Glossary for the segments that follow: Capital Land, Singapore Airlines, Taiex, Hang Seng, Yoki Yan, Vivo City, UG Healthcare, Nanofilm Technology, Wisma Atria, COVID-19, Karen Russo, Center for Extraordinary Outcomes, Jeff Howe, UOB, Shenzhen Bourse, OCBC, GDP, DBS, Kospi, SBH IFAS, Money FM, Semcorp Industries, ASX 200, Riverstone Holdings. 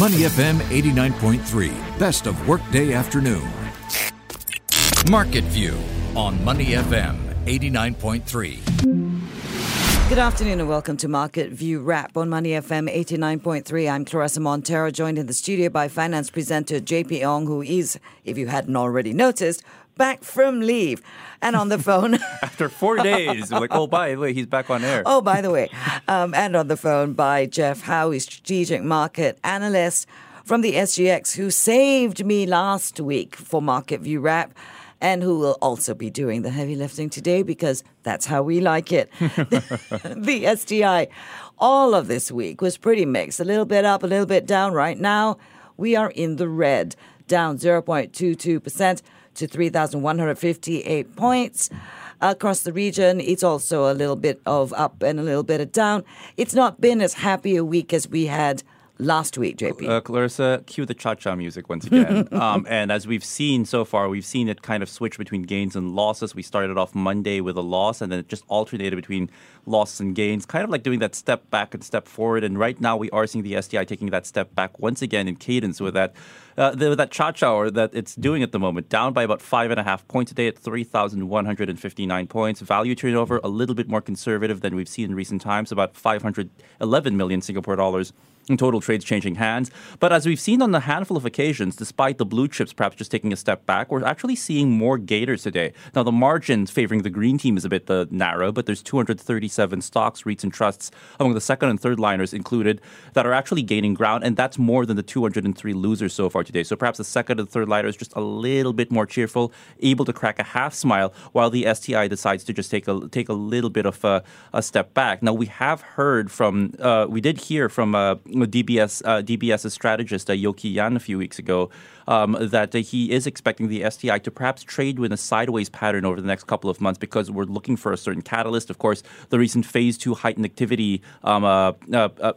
Money FM 89.3, best of workday afternoon. Market View on Money FM 89.3. Good afternoon and welcome to Market View Wrap on Money FM 89.3. I'm Clarissa Montero, joined in the studio by finance presenter JP Ong, who is, if you hadn't already noticed, back from leave and on the phone. After 4 days, like, oh, by the way, he's back on air. Oh, by the way. And on the phone by Jeff Howe, strategic market analyst from the SGX, who saved me last week for Market View Wrap and who will also be doing the heavy lifting today because that's how we like it. The STI all of this week was pretty mixed, a little bit up, a little bit down. Right now, we are in the red, down 0.22%. to 3,158 points. Across the region, it's also a little bit of up and a little bit of down. It's not been as happy a week as we had last week, JP. Clarissa, cue the cha-cha music once again. And as we've seen so far, we've seen it kind of switch between gains and losses. We started off Monday with a loss, and then it just alternated between losses and gains, kind of like doing that step back and step forward. And right now, we are seeing the STI taking that step back once again in cadence with that cha-cha or that it's doing at the moment, down by about 5.5 points today at 3,159 points. Value turnover, a little bit more conservative than we've seen in recent times, about 511 million Singapore dollars in total trades changing hands. But as we've seen on a handful of occasions, despite the blue chips perhaps just taking a step back, we're actually seeing more gators today. Now, the margin favoring the green team is a bit narrow, but there's 237 stocks, REITs, and trusts among the second and third liners included that are actually gaining ground, and that's more than the 203 losers so far today. So perhaps the second and third liners just a little bit more cheerful, able to crack a half smile, while the STI decides to just take a little bit of a step back. Now, we have heard from, DBS's strategist Yoki Yan a few weeks ago that he is expecting the STI to perhaps trade with a sideways pattern over the next couple of months because we're looking for a certain catalyst. Of course, the recent Phase 2 heightened activity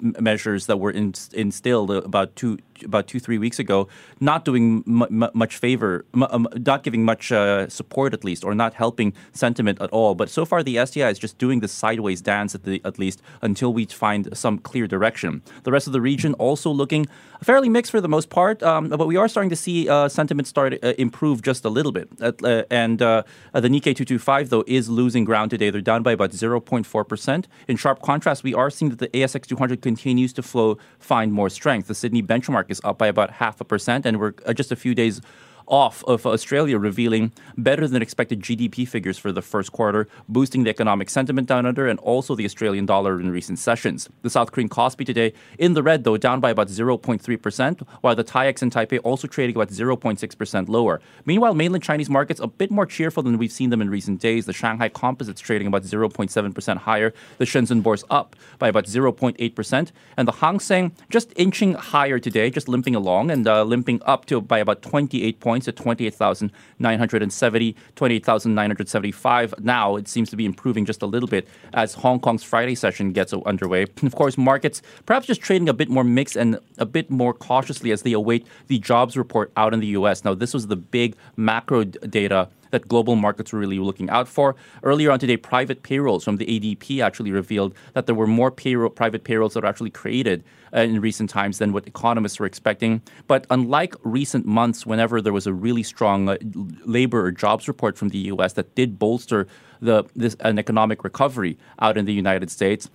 measures that were instilled about 2-3 weeks ago, not doing much favor, not giving much support at least, or not helping sentiment at all. But so far, the STI is just doing the sideways dance at least until we find some clear direction. The rest of the region also looking fairly mixed for the most part, but we are starting to see sentiment start improve just a little bit. The Nikkei 225, though, is losing ground today. They're down by about 0.4%. In sharp contrast, we are seeing that the ASX 200 continues to find more strength. The Sydney benchmark is up by about 0.5%, and we're just a few days off of Australia revealing better than expected GDP figures for the first quarter, boosting the economic sentiment down under and also the Australian dollar in recent sessions. The South Korean Kospi today in the red, though, down by about 0.3%, while the Taiex in Taipei also trading about 0.6% lower. Meanwhile, mainland Chinese markets a bit more cheerful than we've seen them in recent days. The Shanghai Composites trading about 0.7% higher. The Shenzhen Bourse up by about 0.8%. And the Hang Seng just inching higher today, just limping along and limping up to by about 28 points. At 28,970, 28,975. Now it seems to be improving just a little bit as Hong Kong's Friday session gets underway. And of course, markets perhaps just trading a bit more mixed and a bit more cautiously as they await the jobs report out in the U.S. Now, this was the big macro data that global markets were really looking out for. Earlier on today, private payrolls from the ADP actually revealed that there were more private payrolls that were actually created in recent times than what economists were expecting. But unlike recent months, whenever there was a really strong labor or jobs report from the U.S. that did bolster an economic recovery out in the United States,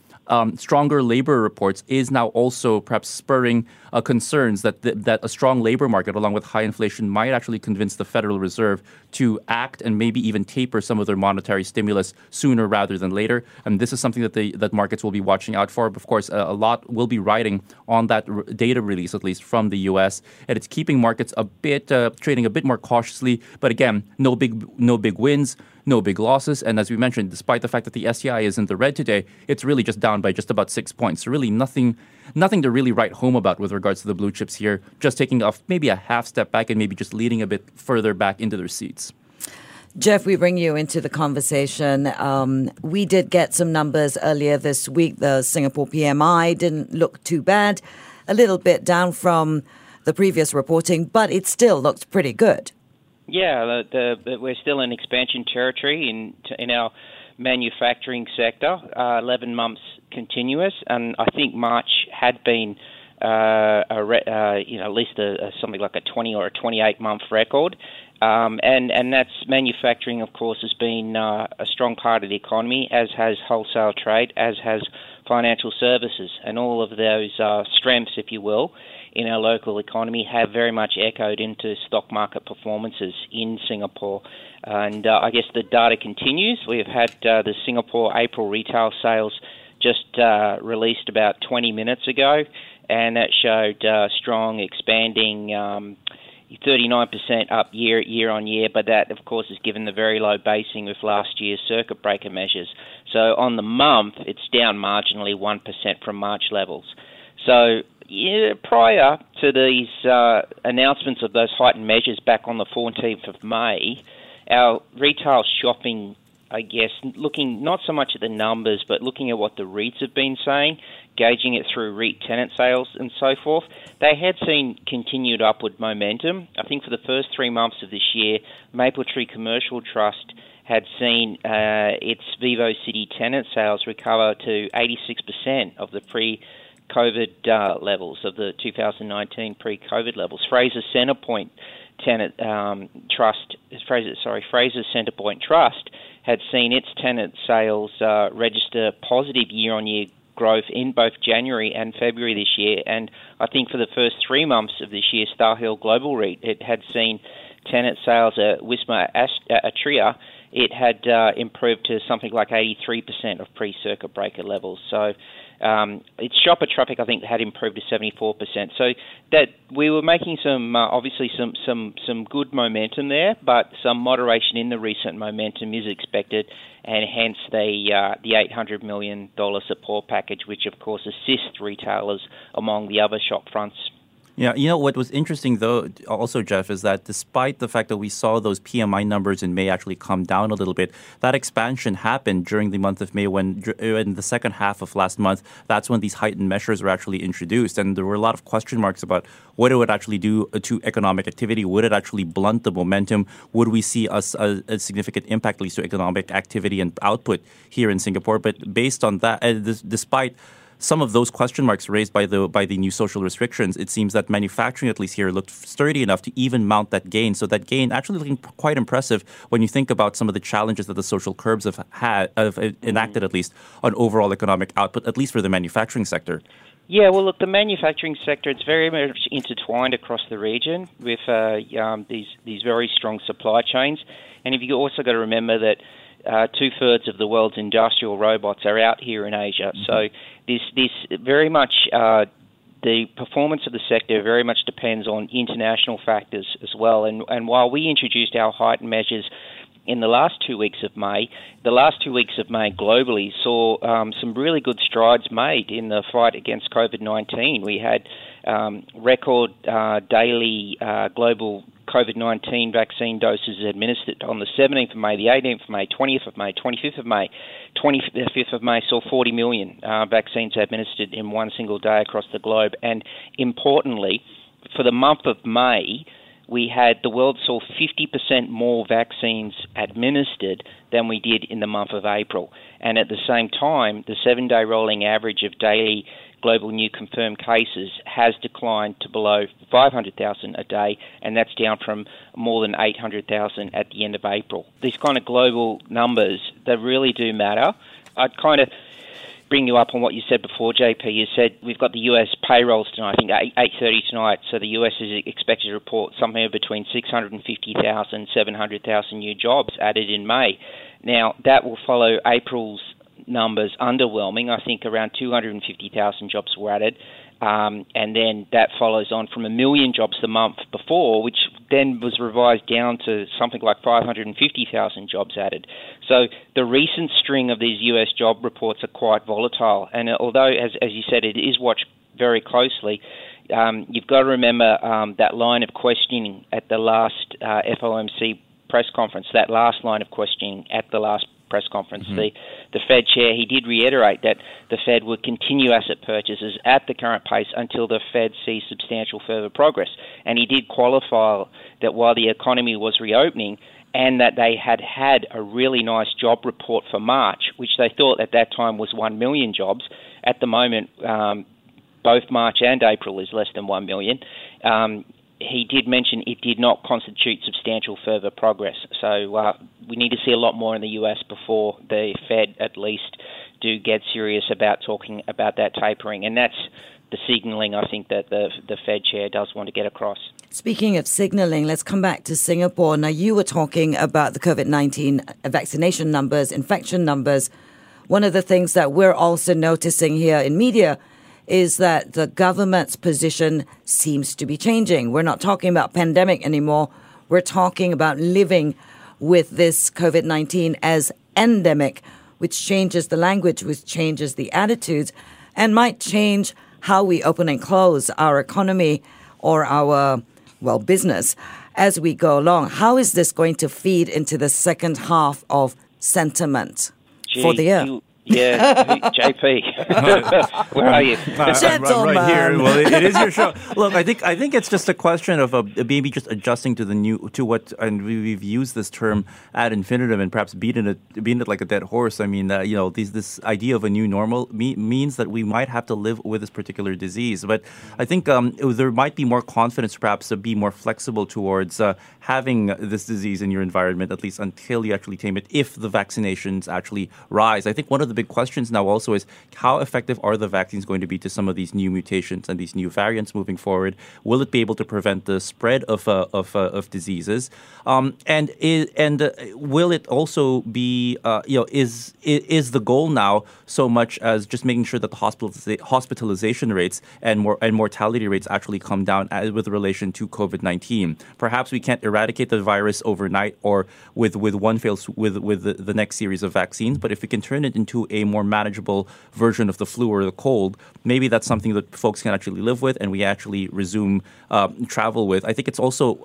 stronger labor reports is now also perhaps spurring concerns that a strong labor market along with high inflation might actually convince the Federal Reserve to act and maybe even taper some of their monetary stimulus sooner rather than later. And this is something that markets will be watching out for. But of course, a lot will be riding on that data release, at least from the U.S. And it's keeping markets a bit trading a bit more cautiously. But again, no big wins. No big losses. And as we mentioned, despite the fact that the STI is in the red today, it's really just down by just about 6 points. So really nothing to really write home about with regards to the blue chips here, just taking off maybe a half step back and maybe just leading a bit further back into their seats. Jeff, we bring you into the conversation. We did get some numbers earlier this week. The Singapore PMI didn't look too bad, a little bit down from the previous reporting, but it still looked pretty good. Yeah, we're still in expansion territory in our manufacturing sector, 11 months continuous, and I think March had been at least something like a 20 or a 28-month record. And that's manufacturing, of course, has been a strong part of the economy, as has wholesale trade, as has financial services. And all of those strengths, if you will, in our local economy have very much echoed into stock market performances in Singapore. And I guess the data continues. We've had the Singapore April retail sales just released about 20 minutes ago, and that showed strong, expanding 39% up year on year, but that, of course, is given the very low basing with last year's circuit breaker measures. So on the month, it's down marginally 1% from March levels. So yeah, prior to these announcements of those heightened measures back on the 14th of May, our retail shopping, I guess, looking not so much at the numbers, but looking at what the REITs have been saying, gauging it through REIT tenant sales and so forth, they had seen continued upward momentum. I think for the first 3 months of this year, Maple Tree Commercial Trust had seen its Vivo City tenant sales recover to 86% of the pre-COVID levels, of the 2019 pre-COVID levels. Fraser Centrepoint Trust had seen its tenant sales register positive year-on-year growth in both January and February this year. And I think for the first 3 months of this year, Starhill Global REIT, it had seen tenant sales at Wisma Atria. It had improved to something like 83% of pre-circuit breaker levels. So its shopper traffic, I think, had improved to 74%. So that we were making some, obviously, some good momentum there, but some moderation in the recent momentum is expected, and hence the $800 million support package, which, of course, assists retailers among the other shop fronts. Yeah, you know, what was interesting, though, also, Jeff, is that despite the fact that we saw those PMI numbers in May actually come down a little bit, that expansion happened during the month of May when, in the second half of last month, that's when these heightened measures were actually introduced. And there were a lot of question marks about what it would actually do to economic activity. Would it actually blunt the momentum? Would we see a significant impact, at least, to economic activity and output here in Singapore? But based on that, despite some of those question marks raised by the new social restrictions, it seems that manufacturing, at least here, looked sturdy enough to even mount that gain. So that gain actually looking quite impressive when you think about some of the challenges that the social curbs have enacted, at least, on overall economic output, at least for the manufacturing sector. Yeah, well, look, the manufacturing sector, it's very much intertwined across the region with these very strong supply chains. And you've also got to remember that 2/3 of the world's industrial robots are out here in Asia. Mm-hmm. So this very much, the performance of the sector very much depends on international factors as well. And while we introduced our heightened measures in the last 2 weeks of May, globally saw some really good strides made in the fight against COVID-19. We had record daily global COVID-19 vaccine doses administered on the 17th of May, the 18th of May, 20th of May, 25th of May. 25th of May saw 40 million vaccines administered in one single day across the globe. And importantly, for the month of May, the world saw 50% more vaccines administered than we did in the month of April. And at the same time, the 7-day rolling average of daily global new confirmed cases has declined to below 500,000 a day, and that's down from more than 800,000 at the end of April. These kind of global numbers, they really do matter. I'd kind of bring you up on what you said before, JP. You said we've got the US payrolls tonight, I think 8:30 tonight, so the US is expected to report somewhere between 650,000, 700,000 new jobs added in May. Now, that will follow April's numbers underwhelming. I think around 250,000 jobs were added, and then that follows on from 1 million jobs the month before, which then was revised down to something like 550,000 jobs added. So the recent string of these US job reports are quite volatile, and although, as you said, it is watched very closely, you've got to remember that line of questioning at the last FOMC press conference, Mm-hmm. The Fed chair, he did reiterate that the Fed would continue asset purchases at the current pace until the Fed sees substantial further progress. And he did qualify that while the economy was reopening and that they had a really nice job report for March, which they thought at that time was 1 million jobs, at the moment both March and April is less than 1 million. He did mention it did not constitute substantial further progress. So we need to see a lot more in the US before the Fed at least do get serious about talking about that tapering. And that's the signalling, I think, that the Fed chair does want to get across. Speaking of signalling, let's come back to Singapore. Now, you were talking about the COVID-19 vaccination numbers, infection numbers. One of the things that we're also noticing here in media is that the government's position seems to be changing. We're not talking about pandemic anymore. We're talking about living with this COVID-19 as endemic, which changes the language, which changes the attitudes, and might change how we open and close our economy or our, well, business as we go along. How is this going to feed into the second half of sentiment for the year? JP, where are you? Right here. Well, it is your show. Look, I think it's just a question of maybe just adjusting to the new, to what, and we've used this term ad infinitum and perhaps beaten it like a dead horse. I mean, this idea of a new normal means that we might have to live with this particular disease. But I think there might be more confidence, perhaps, to be more flexible towards having this disease in your environment, at least until you actually tame it, if the vaccinations actually rise. I think one of the big questions now also is how effective are the vaccines going to be to some of these new mutations and these new variants moving forward? Will it be able to prevent the spread of diseases? And will it also be is the goal now so much as just making sure that the hospitalization rates and mortality rates actually come down with relation to COVID-19? Perhaps we can't eradicate the virus overnight or with the next series of vaccines, but if we can turn it into a more manageable version of the flu or the cold, maybe that's something that folks can actually live with and we actually resume travel with. I think it's also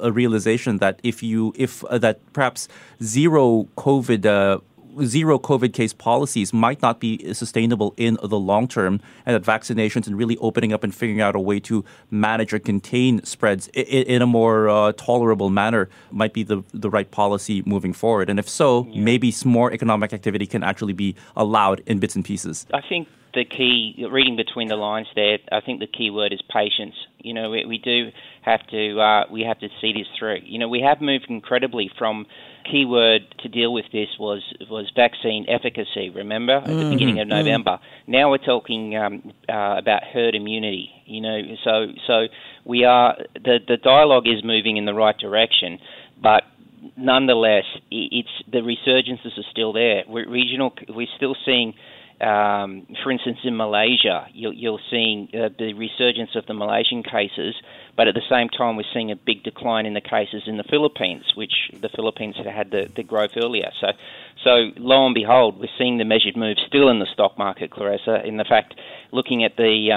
a realization that that perhaps zero COVID case policies might not be sustainable in the long term, and that vaccinations and really opening up and figuring out a way to manage or contain spreads in a more tolerable manner might be the right policy moving forward. And if so, maybe more economic activity can actually be allowed in bits and pieces. I think the key, reading between the lines there, I think the key word is patience. You know, we do have to see this through. You know, we have moved incredibly from key word to deal with this was vaccine efficacy, remember, at the beginning of November. Now we're talking about herd immunity, you know. So we are, the dialogue is moving in the right direction, but nonetheless, it's the resurgences are still there. We're still seeing, for instance, in Malaysia, you're seeing the resurgence of the Malaysian cases, but at the same time, we're seeing a big decline in the cases in the Philippines, which the Philippines had the growth earlier. So lo and behold, we're seeing the measured move still in the stock market, Clarissa. In the fact, looking at the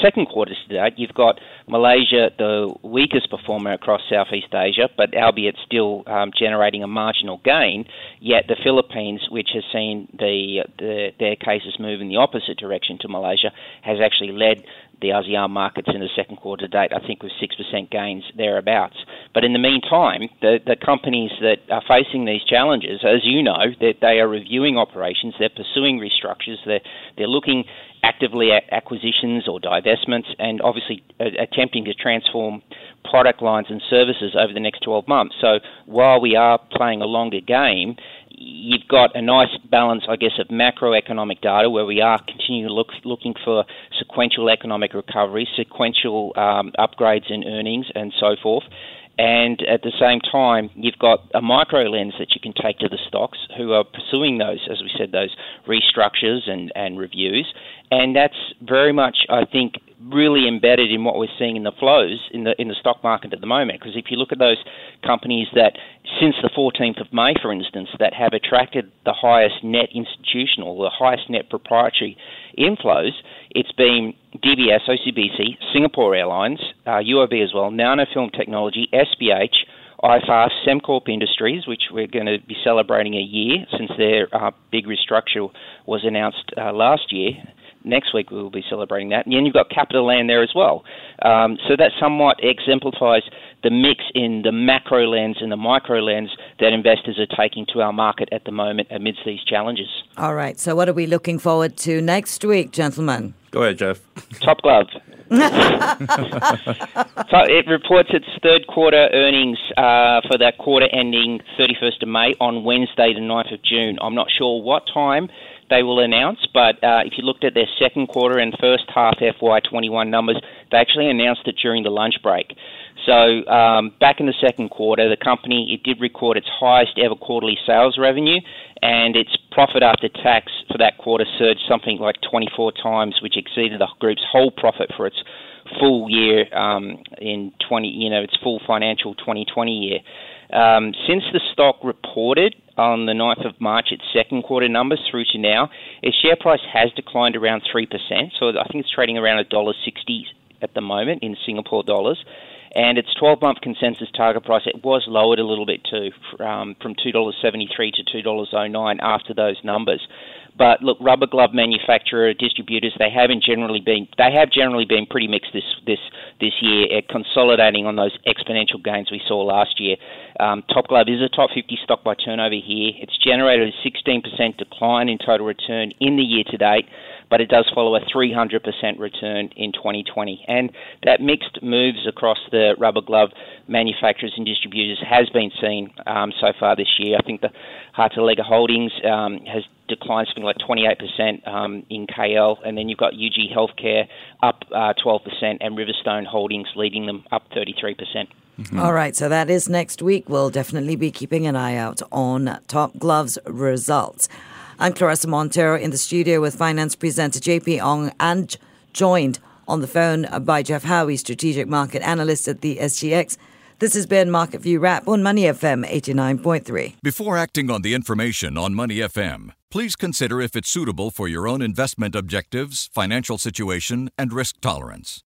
second quarter to date, you've got Malaysia, the weakest performer across Southeast Asia, but albeit still generating a marginal gain, yet the Philippines, which has seen their cases move in the opposite direction to Malaysia, has actually led the ASEAN markets in the second quarter to date, I think, with 6% gains thereabouts. But in the meantime, the companies that are facing these challenges, as you know, that they are reviewing operations, they're pursuing restructures, they're looking actively at acquisitions or divestments, and obviously attempting to transform product lines and services over the next 12 months. So while we are playing a longer game, you've got a nice balance, I guess, of macroeconomic data where we are continually looking for sequential economic recovery, sequential upgrades in earnings and so forth. And at the same time, you've got a micro lens that you can take to the stocks who are pursuing those, as we said, those restructures and reviews. And that's very much, I think, really embedded in what we're seeing in the flows in the stock market at the moment. Because if you look at those companies that, since the 14th of May, for instance, that have attracted the highest net institutional, the highest net proprietary inflows, it's been DBS, OCBC, Singapore Airlines, UOB as well, Nanofilm Technology, SBH, IFAS, Semcorp Industries, which we're going to be celebrating a year since their big restructure was announced last year. Next week we will be celebrating that. And then you've got Capital Land there as well. So that somewhat exemplifies the mix in the macro lens and the micro lens that investors are taking to our market at the moment amidst these challenges. All right. So what are we looking forward to next week, gentlemen? Go ahead, Jeff. Top Glove. So it reports its third quarter earnings for that quarter ending 31st of May on Wednesday the 9th of June. I'm not sure what time they will announce, but if you looked at their second quarter and first half FY21 numbers, they actually announced it during the lunch break. So back in the second quarter, the company, it did record its highest ever quarterly sales revenue, and its profit after tax for that quarter surged something like 24 times, which exceeded the group's whole profit for its full year its full financial 2020 year. Since the stock reported on the 9th of March its second quarter numbers through to now, its share price has declined around 3%. So I think it's trading around $1.60 at the moment in Singapore dollars. And its 12-month consensus target price, it was lowered a little bit too, from $2.73 to $2.09 after those numbers. But look, rubber glove manufacturer distributors, they have generally been pretty mixed this year, consolidating on those exponential gains we saw last year. Top Glove is a top 50 stock by turnover here. It's generated a 16% decline in total return in the year to date, but it does follow a 300% return in 2020. And that mixed moves across the rubber glove manufacturers and distributors has been seen so far this year. I think the Hartalega Holdings has declined something like 28% in KL, and then you've got UG Healthcare up 12% and Riverstone Holdings leading them up 33%. Mm-hmm. All right, so that is next week. We'll definitely be keeping an eye out on Top Glove's results. I'm Clarissa Montero in the studio with finance presenter JP Ong and joined on the phone by Jeff Howe, strategic market analyst at the SGX. This has been Market View Wrap on Money FM 89.3. Before acting on the information on Money FM, please consider if it's suitable for your own investment objectives, financial situation, and risk tolerance.